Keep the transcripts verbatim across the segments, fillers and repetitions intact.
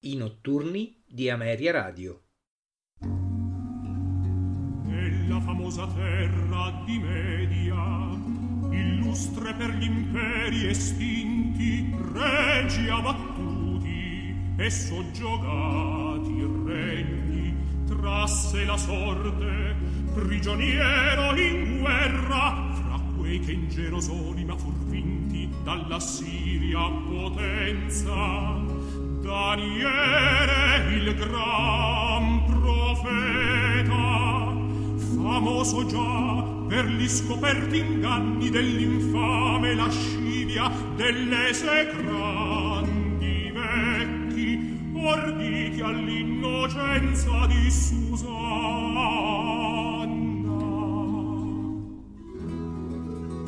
I notturni di Ameria Radio. Nella famosa terra di Media, illustre per gli imperi estinti, regi abbattuti e soggiogati regni, trasse la sorte, prigioniero in guerra, fra quei che in giro soli ma fur vinti dalla Siria potenza. Daniele, il gran profeta, famoso già per gli scoperti inganni dell'infame lascivia dell'esecrandi vecchi, orditi all'innocenza di Susanna.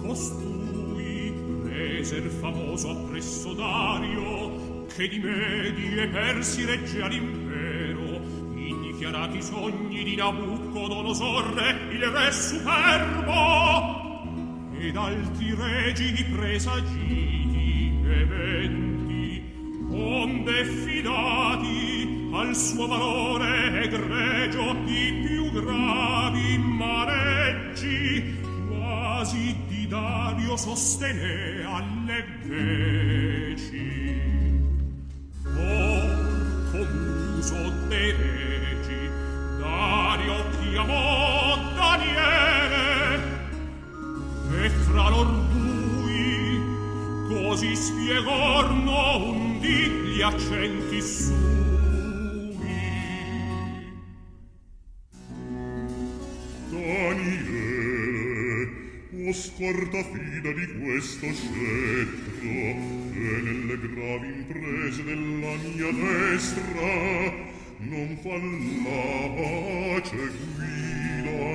Costui rese il famoso appresso Dario, che di Medi e Persi regge all'impero, indichiarati sogni di Nabucodonosorre, il re superbo, ed altri regi presagiti eventi, onde fidati al suo valore egregio di più gravi maneggi, quasi di Dario sostenea alle veci. Confuso dei regi, Dario chiamò Daniele, e fra lor dui così spiegorno un dì gli accenti sui. Daniele, o scorta fida di questo scettro, e nelle gravi imprese della mia destra non fallace guida,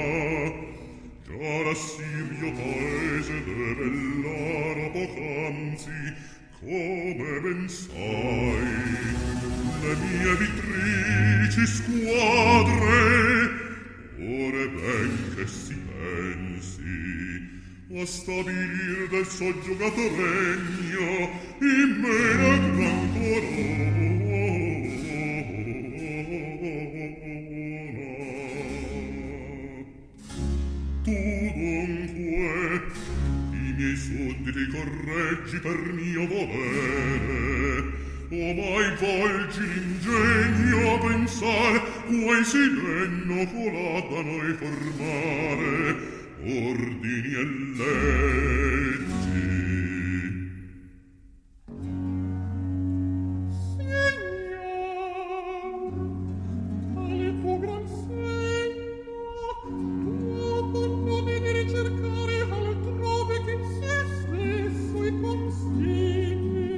che l'Assirio paese dell'aro poc'anzi, come ben sai, le mie vittrici squadre, ore ben che si pensi a stabilir del soggiogato regno in me la gran corona. Tu dunque i miei sudditi correggi per mio volere, o mai volgi l'ingegno a pensar quei si denno coladano e formare ordini e leggi. Signor, al tuo gran segno, tu abbandoni di ricercare altrove che in se stesso i consigli.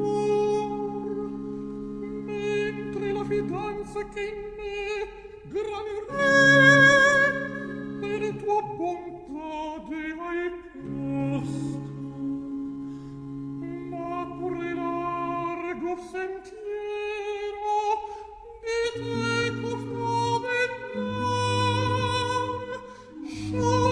Or, mentre la fidanza che in me, gran re, you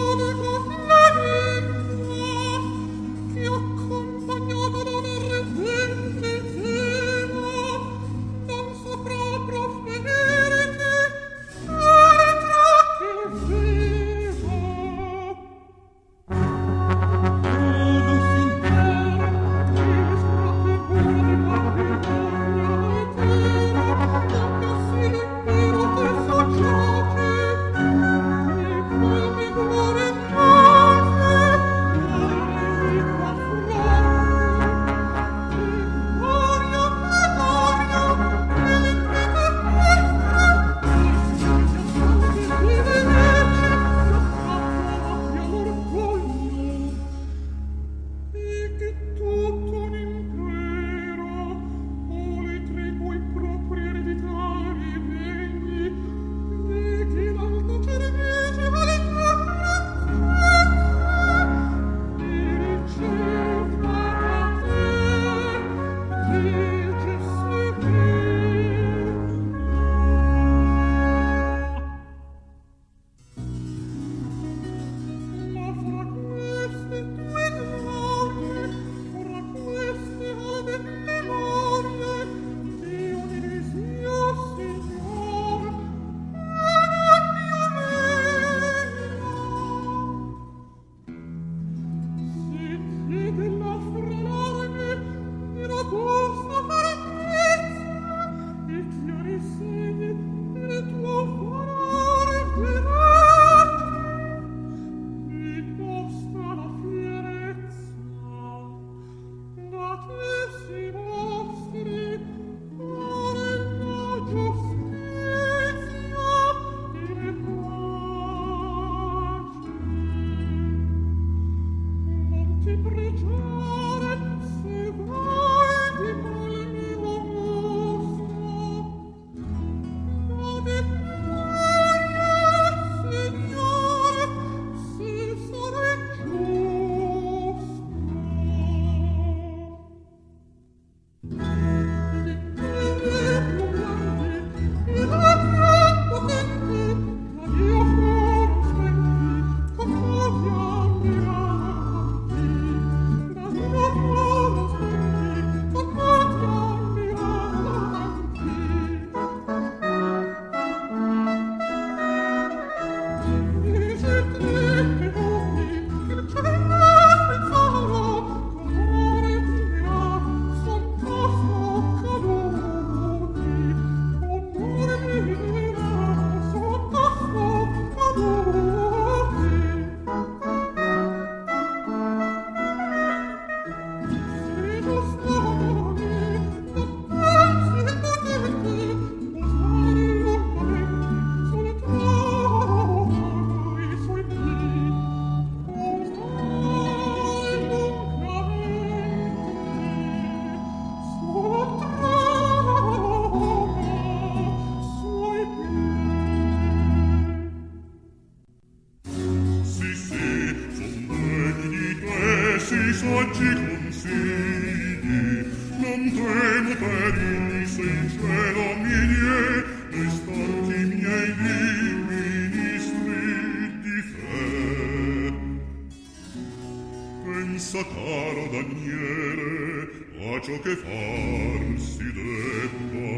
Caro Daniele, a ciò che far si debba,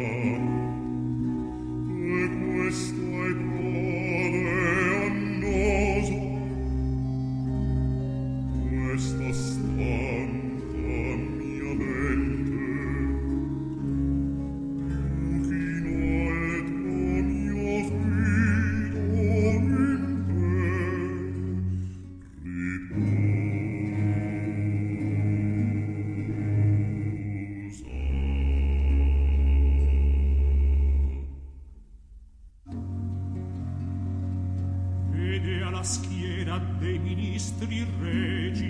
e questo è prove annoso, questa stanca mia mente, pochino è tuo mio fido in te, riposo. Regi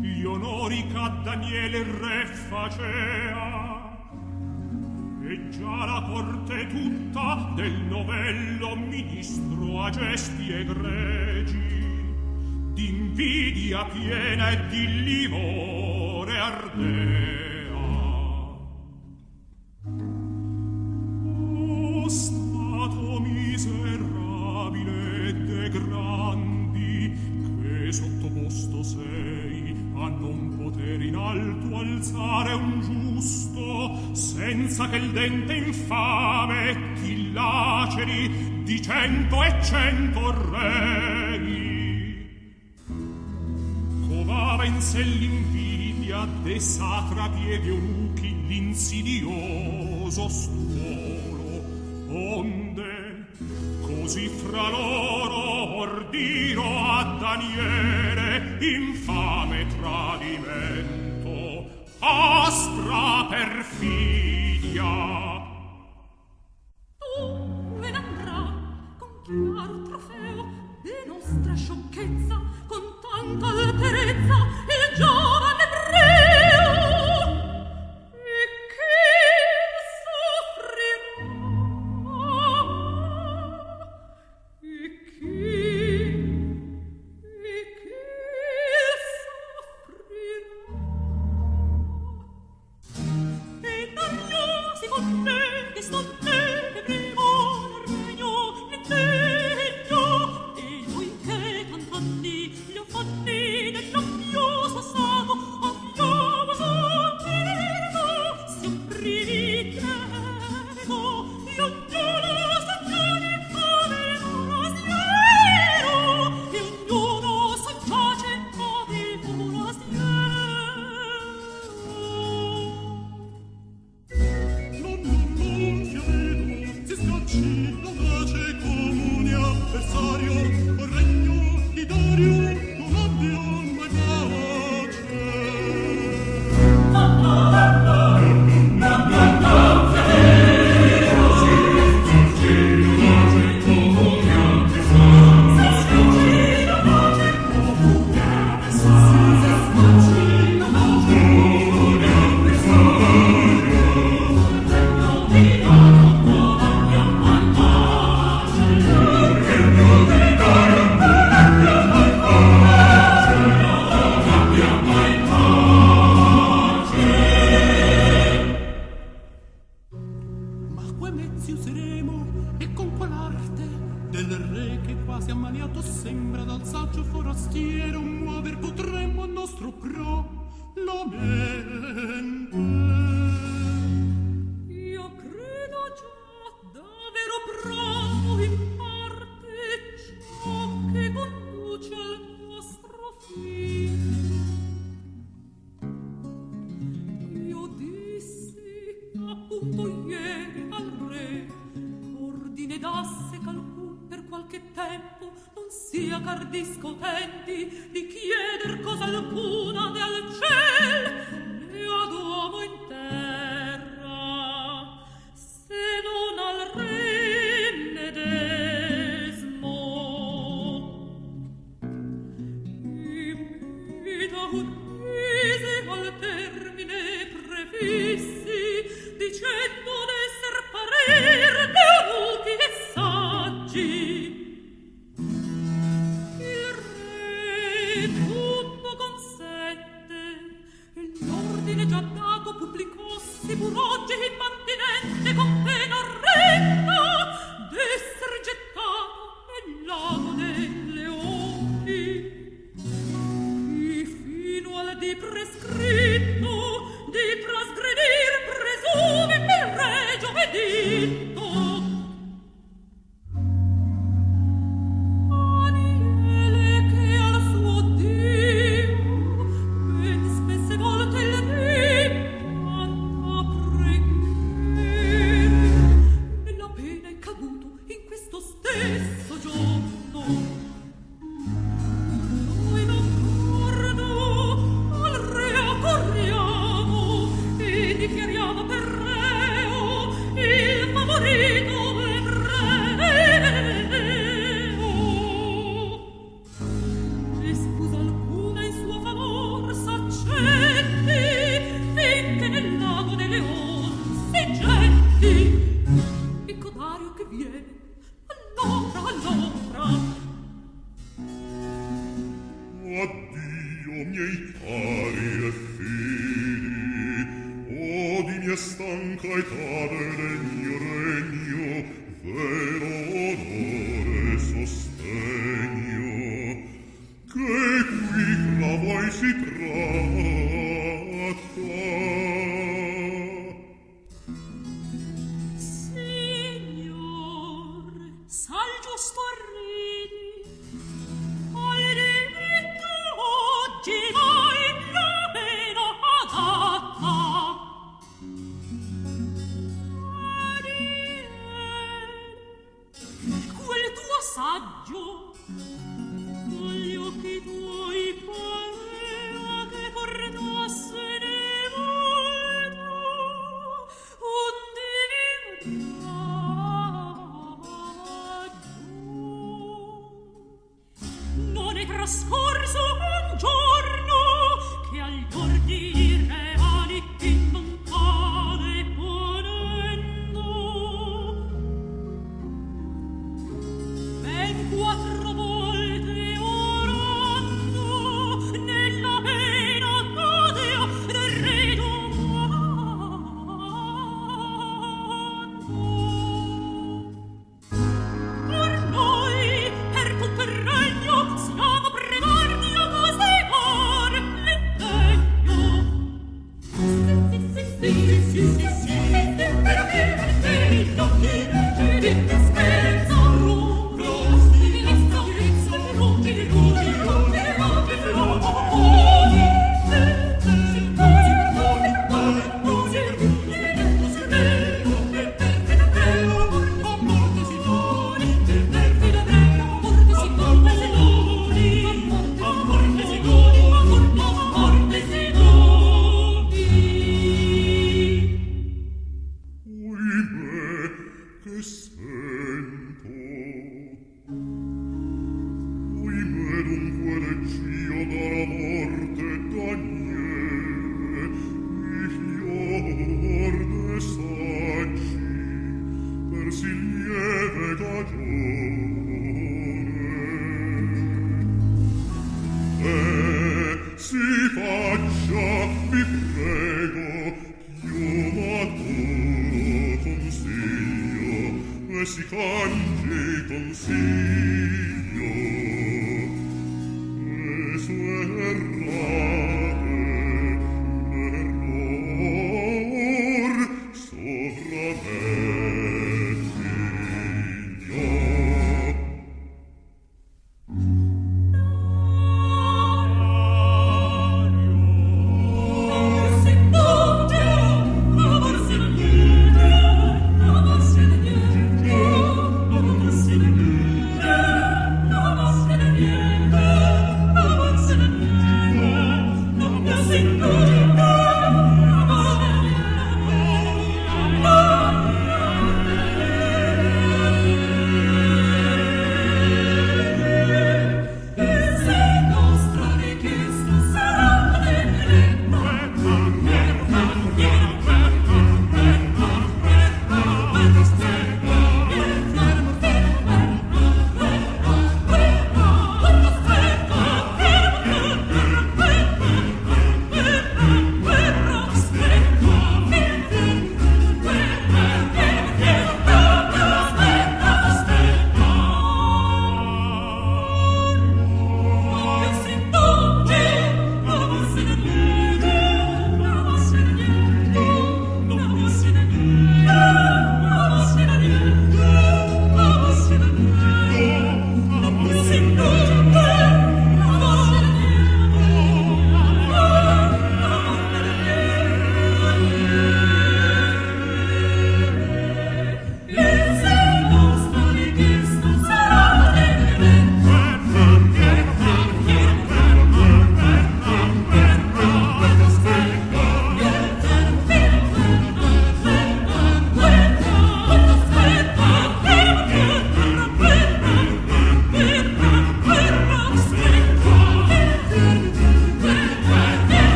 gli onori che Daniele re facea, e già la corte tutta del novello ministro a gesti egregi d'invidia piena e di livore ardea. O stato miserabile de grande sottoposto sei a non poter in alto alzare un giusto senza che il dente infame ti laceri di cento e cento regni. Covava in sé l'invidia dei satrapi e eunuchi l'insidioso stuolo, onde così fra loro ordiro a Daniele infame tradimento, aspra perfidia. Tu me n'andrà con chiaro trofeo de nostra sciocchezza, con tanta alterezza il giovane ebreo, e che soffrirà, e che tutto consente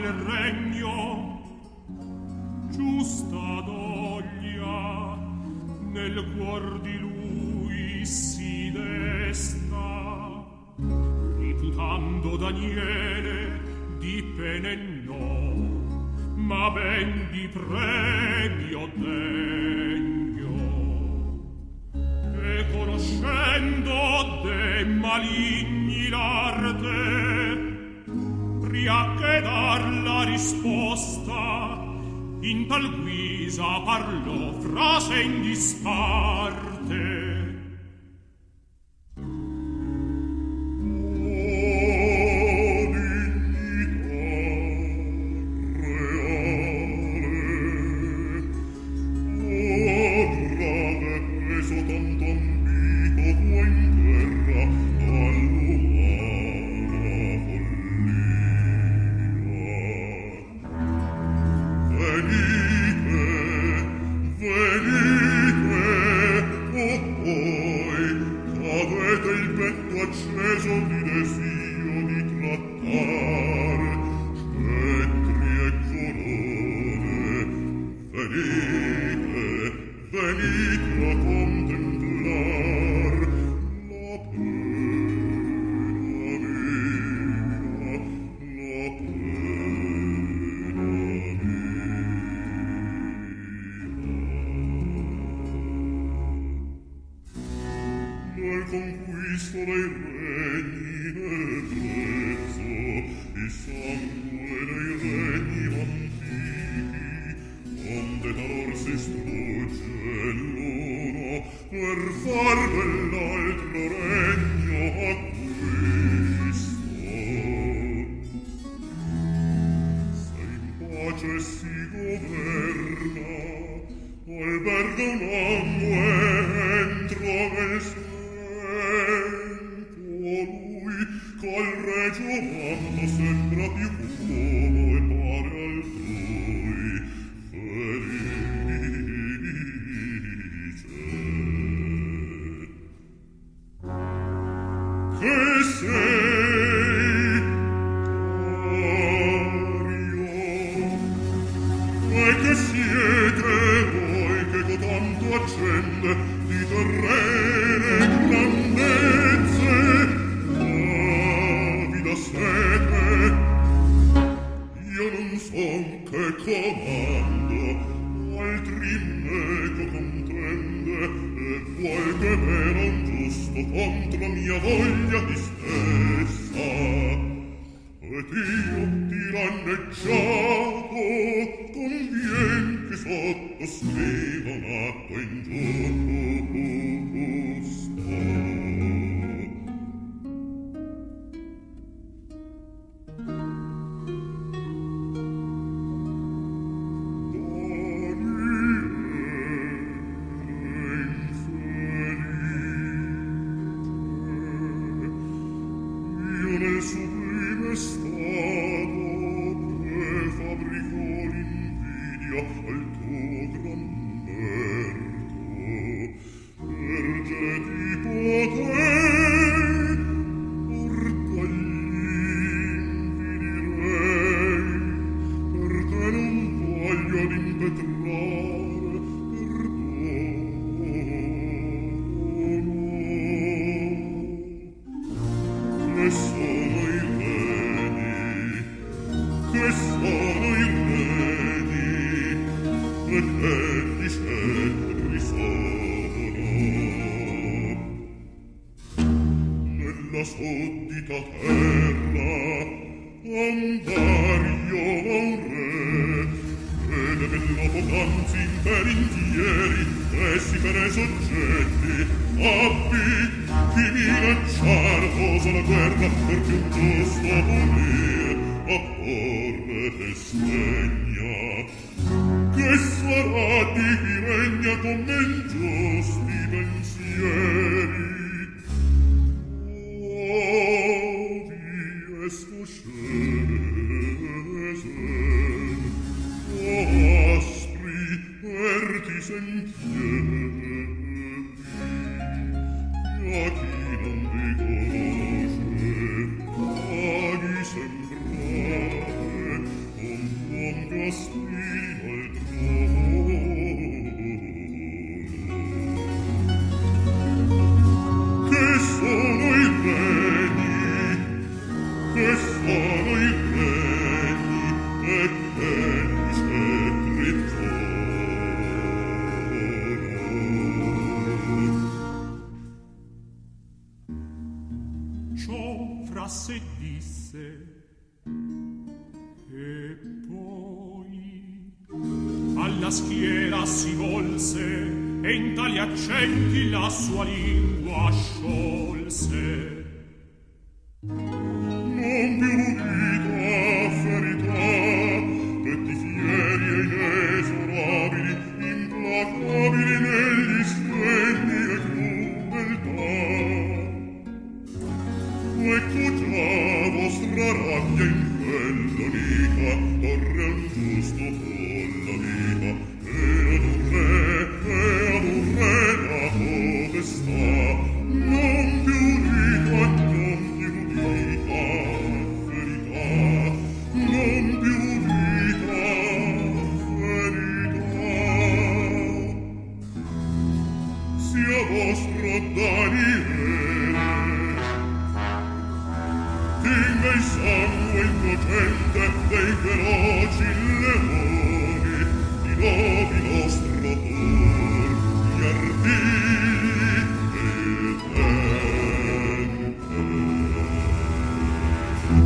del regno, giusta doglia nel cuor di lui si desta, riputando Daniele di pene no, ma ben di premio degno, e conoscendo de maligni l'arte, che dar la risposta in tal guisa parlò frase in disparte. Che la schiena si volse e in tali accenti la sua lingua sciolse. Non vi udita ferità, petti fieri e inesorabili, implacabili negli sdegni e crudeltà. Ecco già vostra rabbia infellonica, torre un giusto folla viva, e ad un re, e ad un re la potestà. Non vi udita, Daniele, tinga il sangue innocente dei feroci leoni, di novi nostro cor, gli ardili e tempe.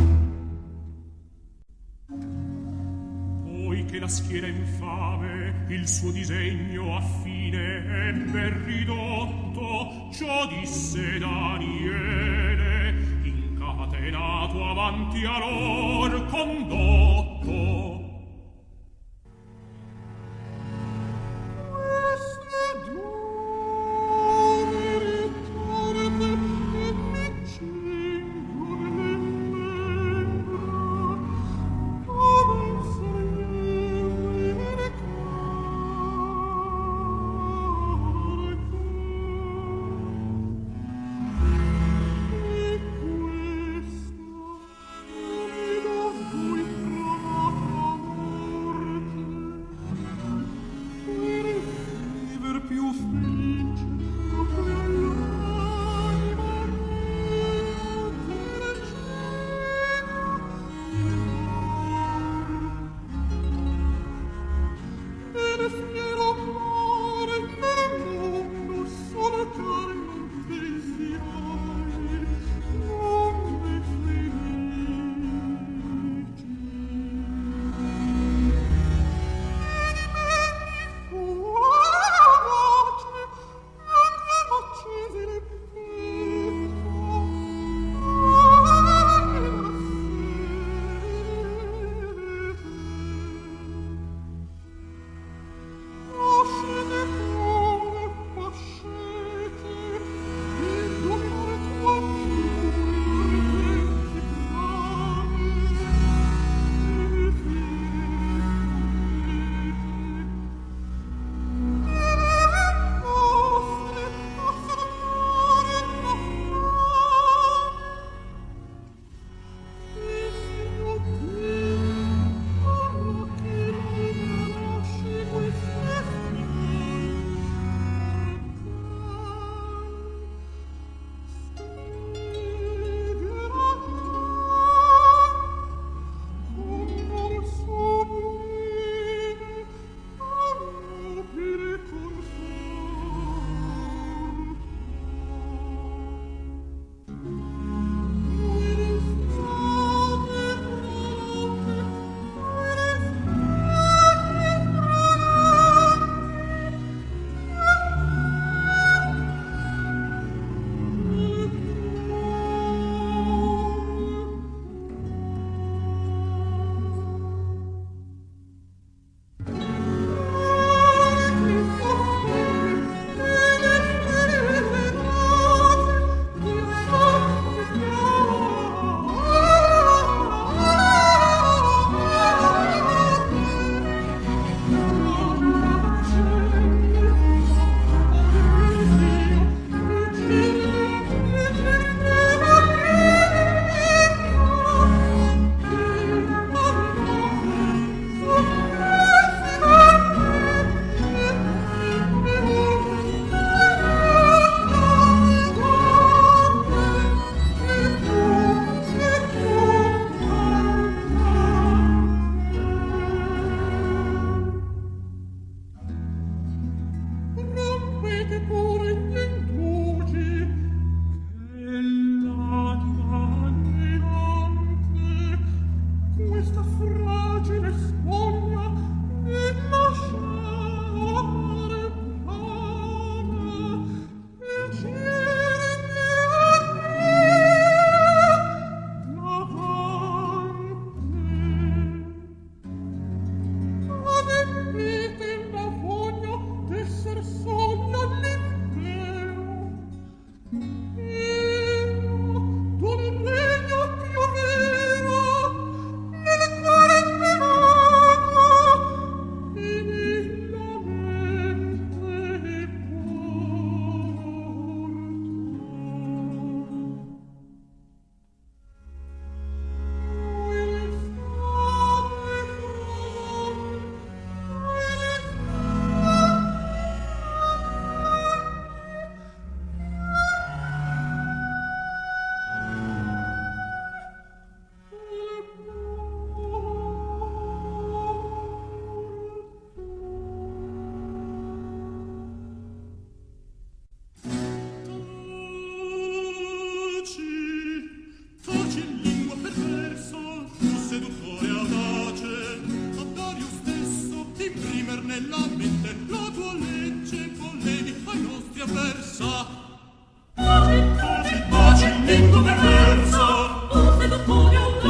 Poiché la schiera infame il suo disegno a fine ebbe ridotto, ciò disse Daniele, incatenato avanti a lor condotto. esprimer nella mente la tua legge polemica ai nostri avversa. Oggi, oggi, oggi, lingua perversa, un seduttore a un lato.